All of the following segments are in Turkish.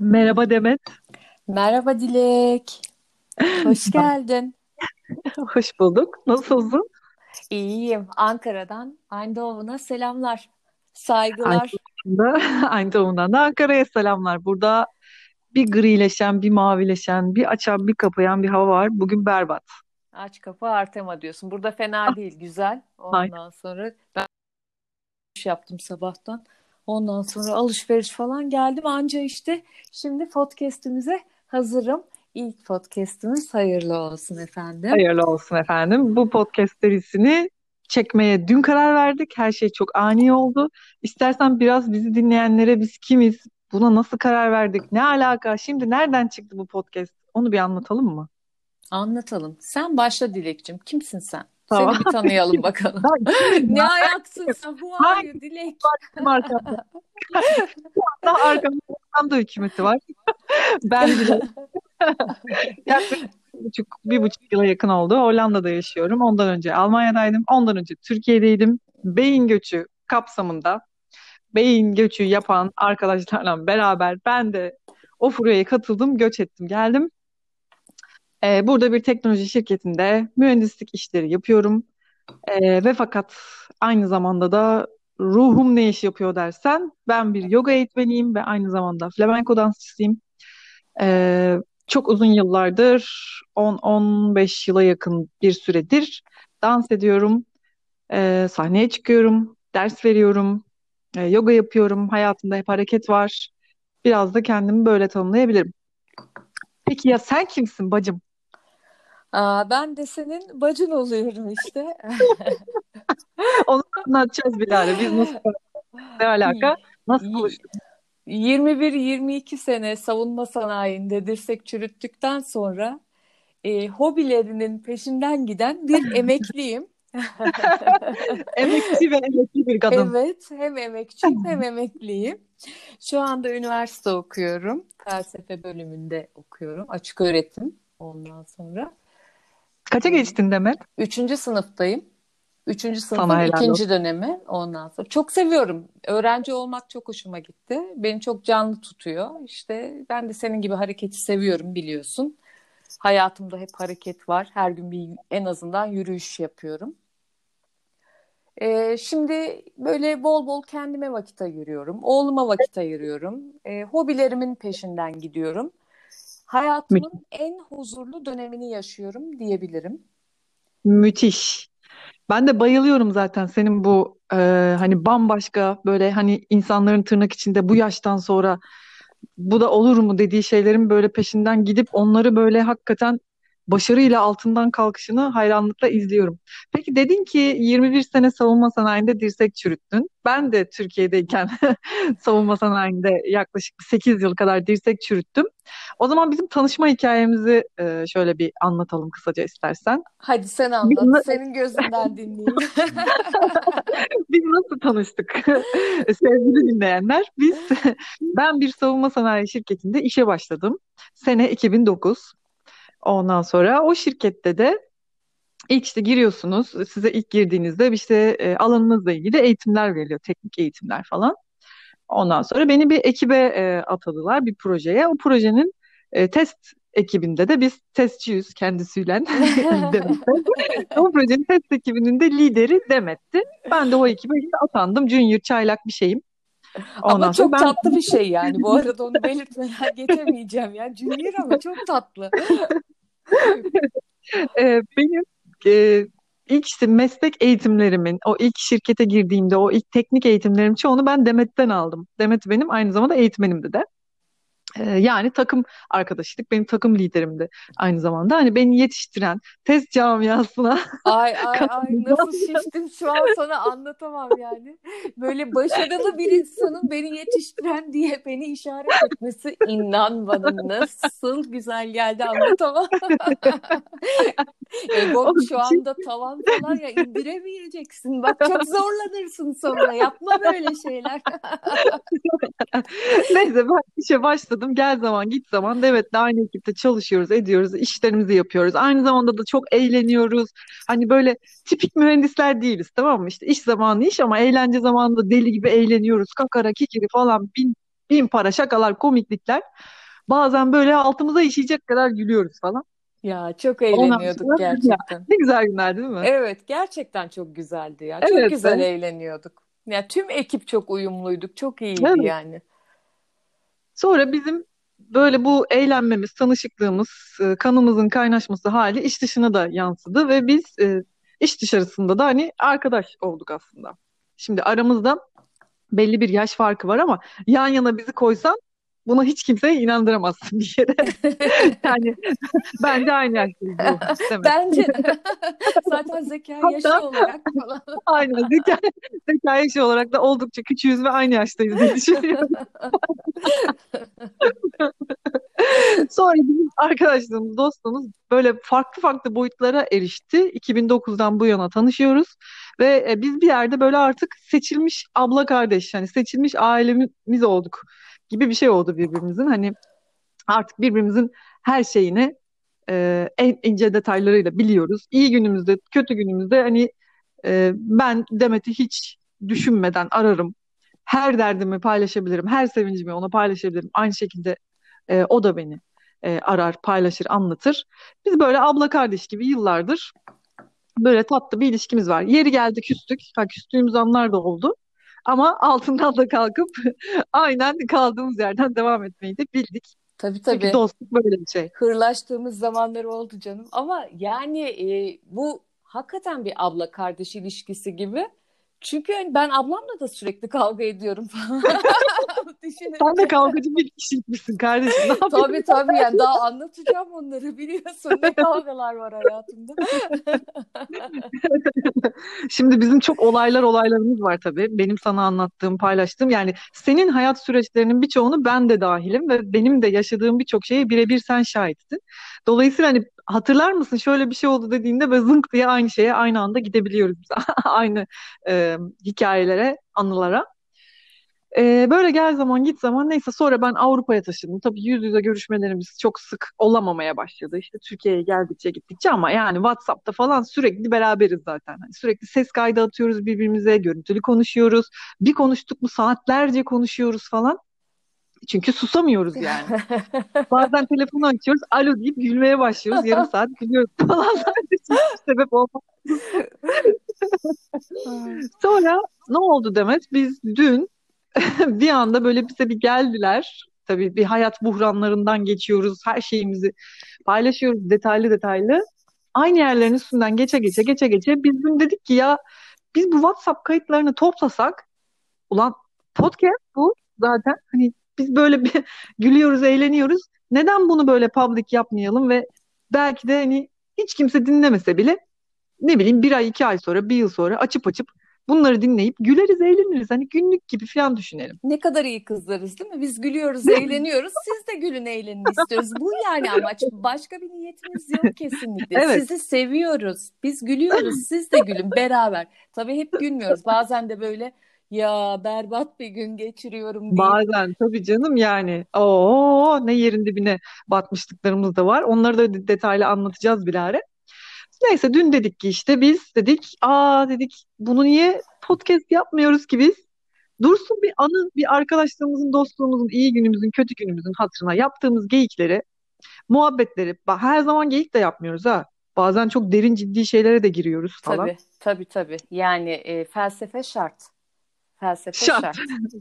Merhaba Demet. Merhaba Dilek. Hoş geldin. Hoş bulduk. Nasılsın? İyiyim. Ankara'dan Eindhoven'a selamlar. Saygılar. Eindhoven'dan da Ankara'ya selamlar. Burada bir grileşen, bir mavileşen, bir açan, bir kapayan bir hava var. Bugün berbat. Aç kapı artema diyorsun. Burada fena değil, güzel. Ondan sonra ben iş yaptım sabahtan. Ondan sonra alışveriş falan geldim. Anca işte şimdi podcast'imize hazırım. İlk podcast'imiz hayırlı olsun efendim. Hayırlı olsun efendim. Bu podcast serisini çekmeye dün karar verdik. Her şey çok ani oldu. İstersen biraz bizi dinleyenlere biz kimiz, buna nasıl karar verdik, ne alaka, şimdi nereden çıktı bu podcast, onu bir anlatalım mı? Anlatalım. Sen başla Dilek'cim. Kimsin sen? Tamam. Seni bir tanıyalım bakalım. Ne ayaksın sen? Who are you Dilek? Arkamda. Arkamda da hükümeti var. Ben Dilek. Yaklaşık bir buçuk yıla yakın oldu. Hollanda'da yaşıyorum. Ondan önce Almanya'daydım. Ondan önce Türkiye'deydim. Beyin göçü kapsamında beyin göçü yapan arkadaşlarla beraber ben de o furyaya katıldım. Göç ettim. Geldim. Burada bir teknoloji şirketinde mühendislik işleri yapıyorum ve fakat aynı zamanda da ruhum ne iş yapıyor dersen ben bir yoga eğitmeniyim ve aynı zamanda flamenco dansçısıyım. Çok uzun yıllardır, 10-15 yıla yakın bir süredir dans ediyorum, sahneye çıkıyorum, ders veriyorum, yoga yapıyorum, hayatımda hep hareket var. Biraz da kendimi böyle tanımlayabilirim. Peki ya sen kimsin bacım? Ben de senin bacın oluyorum işte. Onu anlatacağız Bilal'e. Biz nasıl, ne alaka? Nasıl buluştuk? 21-22 sene savunma sanayinde dirsek çürüttükten sonra hobilerinin peşinden giden bir emekliyim. Emekçi ve emekli bir kadın. Evet, hem emekçiyim hem emekliyim. Şu anda üniversite okuyorum. Felsefe bölümünde okuyorum. Açık öğretim ondan sonra. Kaça geçtin Demet? 3. sınıftayım. 3. sınıfın 2. dönemi ondan sonra. Çok seviyorum. Öğrenci olmak çok hoşuma gitti. Beni çok canlı tutuyor. İşte ben de senin gibi hareketi seviyorum biliyorsun. Hayatımda hep hareket var. Her gün bir en azından yürüyüş yapıyorum. Şimdi böyle bol bol kendime vakit ayırıyorum. Oğluma vakit ayırıyorum. Hobilerimin peşinden gidiyorum. Hayatımın en huzurlu dönemini yaşıyorum diyebilirim. Müthiş. Ben de bayılıyorum zaten senin bu hani bambaşka böyle hani insanların tırnak içinde bu yaştan sonra bu da olur mu dediği şeylerin böyle peşinden gidip onları böyle hakikaten başarıyla altından kalkışını hayranlıkla izliyorum. Peki dedin ki 21 sene savunma sanayinde dirsek çürüttün. Ben de Türkiye'deyken savunma sanayinde yaklaşık 8 yıl kadar dirsek çürüttüm. O zaman bizim tanışma hikayemizi şöyle bir anlatalım kısaca istersen. Hadi sen anlat. Senin gözünden dinleyeyim. Biz nasıl tanıştık? Sevgili dinleyenler, ben bir savunma sanayi şirketinde işe başladım. Sene 2009. Ondan sonra o şirkette de ilk işte giriyorsunuz. Size ilk girdiğinizde işte alanınızla ilgili eğitimler veriliyor. Teknik eğitimler falan. Ondan sonra beni bir ekibe atadılar, bir projeye. O projenin test ekibinde de biz testçiyiz kendisiyle. O projenin test ekibinin de lideri Demet'ti. Ben de o ekibe atandım. Junior çaylak bir şeyim. Ama çok tatlı bir şey yani. Bu arada onu belirtmeden geçemeyeceğim. Yani Junior ama çok tatlı. Benim ilk işte meslek eğitimlerimin, o ilk şirkete girdiğimde o ilk teknik eğitimlerim çoğunu ben Demet'ten aldım. Demet benim aynı zamanda eğitmenimdi de. Yani takım arkadaşlık, benim takım liderimdi aynı zamanda. Hani beni yetiştiren test camiasına. Ay nasıl şiştim şu an, sana anlatamam yani. Böyle başarılı bir insanın beni yetiştiren diye beni işaret etmesi, inan bana nasıl güzel geldi, anlatamam. Egom şu anda tavan falan ya, indiremeyeceksin. Bak çok zorlanırsın sonra, yapma böyle şeyler. Neyse ben işe başladım. Gel zaman git zaman Demet'le aynı ekipte çalışıyoruz, ediyoruz, işlerimizi yapıyoruz. Aynı zamanda da çok eğleniyoruz. Hani böyle tipik mühendisler değiliz, tamam mı? İşte iş zamanı iş ama eğlence zamanında deli gibi eğleniyoruz. Kakara kikiri falan bin bin para şakalar, komiklikler. Bazen böyle altımıza işeyecek kadar gülüyoruz falan. Ya çok eğleniyorduk gerçekten. Ya, ne güzel günler değil mi? Evet, gerçekten çok güzeldi ya. Evet, çok güzel eğleniyorduk. Ya tüm ekip çok uyumluyduk. Çok iyiydi yani. Sonra bizim böyle bu eğlenmemiz, tanışıklığımız, kanımızın kaynaşması hali iş dışına da yansıdı ve biz iş dışarısında da hani arkadaş olduk aslında. Şimdi aramızda belli bir yaş farkı var ama yan yana bizi koysan buna hiç kimseye inandıramazsın bir yere. Yani ben de aynı yaşlıyım. Bence de. Zaten zeka yaşı olarak falan. Aynen, zeka yaşı olarak da oldukça küçüğüz ve aynı yaştayız diye düşünüyorum. Sonra bizim arkadaşlığımız, dostluğumuz böyle farklı farklı boyutlara erişti. 2009'dan bu yana tanışıyoruz. Ve biz bir yerde böyle artık seçilmiş abla kardeş, yani seçilmiş ailemiz olduk gibi bir şey oldu birbirimizin. Hani artık birbirimizin her şeyini en ince detaylarıyla biliyoruz. İyi günümüzde, kötü günümüzde hani ben Demet'i hiç düşünmeden ararım. Her derdimi paylaşabilirim, her sevincimi ona paylaşabilirim. Aynı şekilde o da beni arar, paylaşır, anlatır. Biz böyle abla kardeş gibi yıllardır böyle tatlı bir ilişkimiz var. Yeri geldi küstük. Küstüğümüz anlar da oldu. Ama altından da kalkıp aynen kaldığımız yerden devam etmeyi de bildik. Tabii. Çünkü dostluk böyle bir şey. Hırlaştığımız zamanlar oldu canım. Ama yani bu hakikaten bir abla kardeş ilişkisi gibi. Çünkü ben ablamla da sürekli kavga ediyorum falan. Sen de kavgacı bir kişiymişsin kardeşim. Tabii yani daha anlatacağım onları, biliyorsun. Ne kavgalar var hayatımda. Şimdi bizim çok olaylarımız var tabii. Benim sana anlattığım, paylaştığım, yani senin hayat süreçlerinin birçoğunu ben de dahilim ve benim de yaşadığım birçok şeye birebir sen şahitsin. Dolayısıyla hani hatırlar mısın şöyle bir şey oldu dediğinde böyle zınk diye aynı şeye aynı anda gidebiliyoruz biz. Aynı hikayelere, anılara. Böyle gel zaman git zaman, neyse sonra ben Avrupa'ya taşındım. Tabii yüz yüze görüşmelerimiz çok sık olamamaya başladı. İşte Türkiye'ye geldikçe gittikçe, ama yani WhatsApp'ta falan sürekli beraberiz zaten. Yani sürekli ses kaydı atıyoruz birbirimize, görüntülü konuşuyoruz. Bir konuştuk mu saatlerce konuşuyoruz falan. Çünkü susamıyoruz yani. Bazen telefonu açıyoruz, alo deyip gülmeye başlıyoruz. Yarım saat gülüyoruz falan. Sebep olmaz. Sonra ne oldu Demet? Biz dün bir anda böyle bize bir geldiler. Tabii bir hayat buhranlarından geçiyoruz. Her şeyimizi paylaşıyoruz detaylı detaylı. Aynı yerlerin üstünden geçe geçe. Biz dün dedik ki ya biz bu WhatsApp kayıtlarını toplasak. Ulan podcast bu zaten. Hani biz böyle bir gülüyoruz, eğleniyoruz. Neden bunu böyle public yapmayalım ve belki de hani hiç kimse dinlemese bile ne bileyim 1 ay 2 ay sonra, 1 yıl sonra açıp bunları dinleyip güleriz, eğleniriz. Hani günlük gibi falan düşünelim. Ne kadar iyi kızlarız değil mi? Biz gülüyoruz, eğleniyoruz. Siz de gülün, eğlenin istiyoruz. Bu yani amaç. Başka bir niyetimiz yok kesinlikle. Evet. Sizi seviyoruz. Biz gülüyoruz. Siz de gülün beraber. Tabii hep gülmüyoruz. Bazen de böyle ya berbat bir gün geçiriyorum diye. Bazen tabii canım yani. Ne yerin dibine batmışlıklarımız da var. Onları da detaylı anlatacağız bilahare. Neyse dün dedik ki işte biz dedik bunu niye podcast yapmıyoruz ki biz? Dursun bir anı, bir arkadaşlığımızın, dostluğumuzun, iyi günümüzün, kötü günümüzün hatırına yaptığımız geyikleri, muhabbetleri. Her zaman geyik de yapmıyoruz ha. Bazen çok derin ciddi şeylere de giriyoruz falan. Tabii. Yani felsefe şart. Felsefe şart.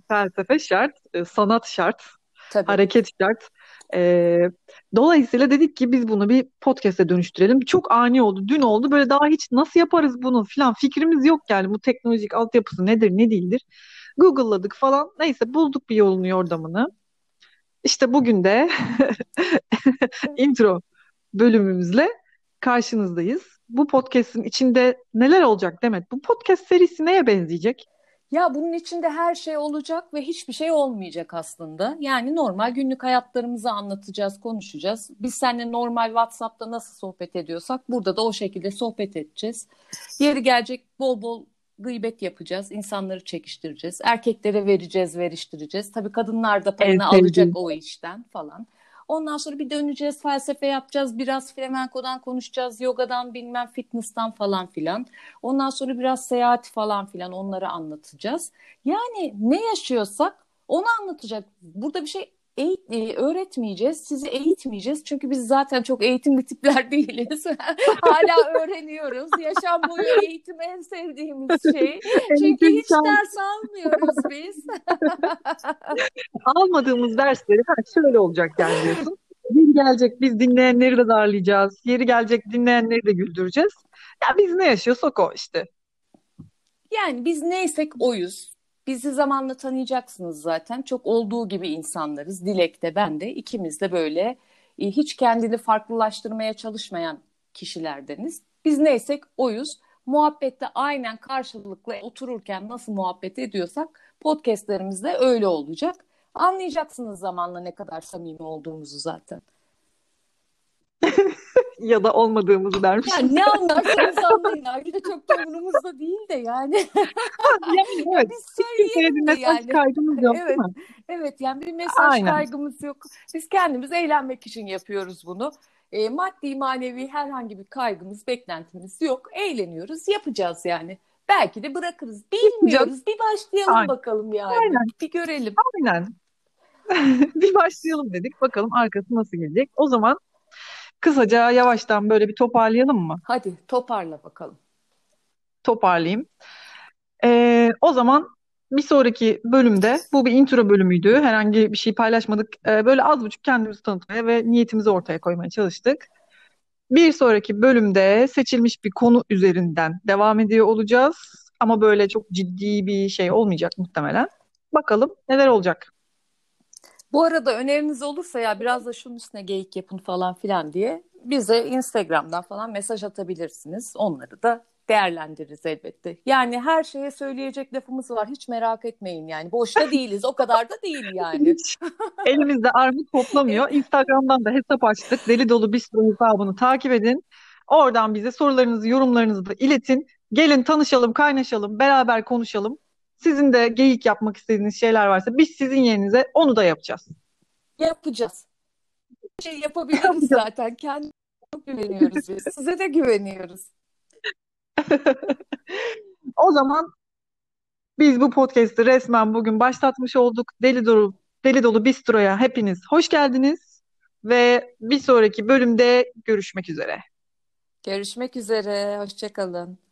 Felsefe şart, sanat şart, hareket şart. Dolayısıyla dedik ki biz bunu bir podcast'e dönüştürelim. Çok ani oldu, dün oldu. Böyle daha hiç nasıl yaparız bunu filan fikrimiz yok yani. Bu teknolojik altyapısı nedir, ne değildir. Google'ladık falan. Neyse bulduk bir yolunu, yordamını. İşte bugün de intro bölümümüzle karşınızdayız. Bu podcast'in içinde neler olacak Demet? Bu podcast serisi neye benzeyecek? Ya bunun içinde her şey olacak ve hiçbir şey olmayacak aslında. Yani normal günlük hayatlarımızı anlatacağız, konuşacağız. Biz seninle normal WhatsApp'ta nasıl sohbet ediyorsak burada da o şekilde sohbet edeceğiz. Yeri gelecek bol bol gıybet yapacağız, insanları çekiştireceğiz. Erkeklere vereceğiz, veriştireceğiz. Tabii kadınlar da paranı alacak o işten falan. Ondan sonra bir döneceğiz, felsefe yapacağız, biraz flamenkodan konuşacağız, yogadan bilmem fitness'tan falan filan. Ondan sonra biraz seyahat falan filan onları anlatacağız. Yani ne yaşıyorsak Onu anlatacak. Burada bir şey öğretmeyeceğiz. Sizi eğitmeyeceğiz. Çünkü biz zaten çok eğitimli tipler değiliz. Hala öğreniyoruz. Yaşam boyu eğitimi en sevdiğimiz şey. Çünkü hiç ders almıyoruz biz. Almadığımız dersleri şöyle olacak yani diyorsun. Yeri gelecek biz dinleyenleri de darlayacağız. Yeri gelecek dinleyenleri de güldüreceğiz. Ya biz ne yaşıyorsak o işte. Yani biz neysek oyuz. Bizi zamanla tanıyacaksınız zaten. Çok olduğu gibi insanlarız. Dilek de ben de ikimiz de böyle hiç kendini farklılaştırmaya çalışmayan kişilerdeniz. Biz neysek oyuz. Muhabbette aynen karşılıklı otururken nasıl muhabbet ediyorsak podcastlerimizde öyle olacak. Anlayacaksınız zamanla ne kadar samimi olduğumuzu zaten. Ya da olmadığımızı dermiş. Yani ne anlarsanız anlayın. Bir de çok da umurumuzda değil de yani. Yani evet. Biz söyleyelim de yani. Kaygımız yok, evet. Evet yani bir mesaj aynen. Kaygımız yok. Biz kendimiz eğlenmek için yapıyoruz bunu. Maddi manevi herhangi bir kaygımız, beklentimiz yok. Eğleniyoruz, yapacağız yani. Belki de bırakırız. Bilmiyoruz. Bir başlayalım aynen. Bakalım yani. Aynen. Bir görelim. Aynen. Bir başlayalım dedik. Bakalım arkası nasıl gelecek. O zaman kısaca yavaştan böyle bir toparlayalım mı? Hadi toparla bakalım. Toparlayayım. O zaman bir sonraki bölümde, bu bir intro bölümüydü. Herhangi bir şey paylaşmadık. Böyle az buçuk kendimizi tanıtmaya ve niyetimizi ortaya koymaya çalıştık. Bir sonraki bölümde seçilmiş bir konu üzerinden devam ediyor olacağız. Ama böyle çok ciddi bir şey olmayacak muhtemelen. Bakalım neler olacak. Bu arada öneriniz olursa ya biraz da şunun üstüne geyik yapın falan filan diye bize Instagram'dan falan mesaj atabilirsiniz. Onları da değerlendiririz elbette. Yani her şeye söyleyecek lafımız var. Hiç merak etmeyin yani. Boşta değiliz. O kadar da değil yani. Elimizde armut toplamıyor. Instagram'dan da hesap açtık. Deli dolu Bistro hesabını takip edin. Oradan bize sorularınızı, yorumlarınızı da iletin. Gelin tanışalım, kaynaşalım, beraber konuşalım. Sizin de geyik yapmak istediğiniz şeyler varsa biz sizin yerinize onu da yapacağız. Yapacağız. Şey yapabiliriz zaten. Kendimize güveniyoruz biz. Size de güveniyoruz. O zaman biz bu podcast'ı resmen bugün başlatmış olduk. Deli dolu Bistro'ya hepiniz hoş geldiniz ve bir sonraki bölümde görüşmek üzere. Görüşmek üzere. Hoşça kalın.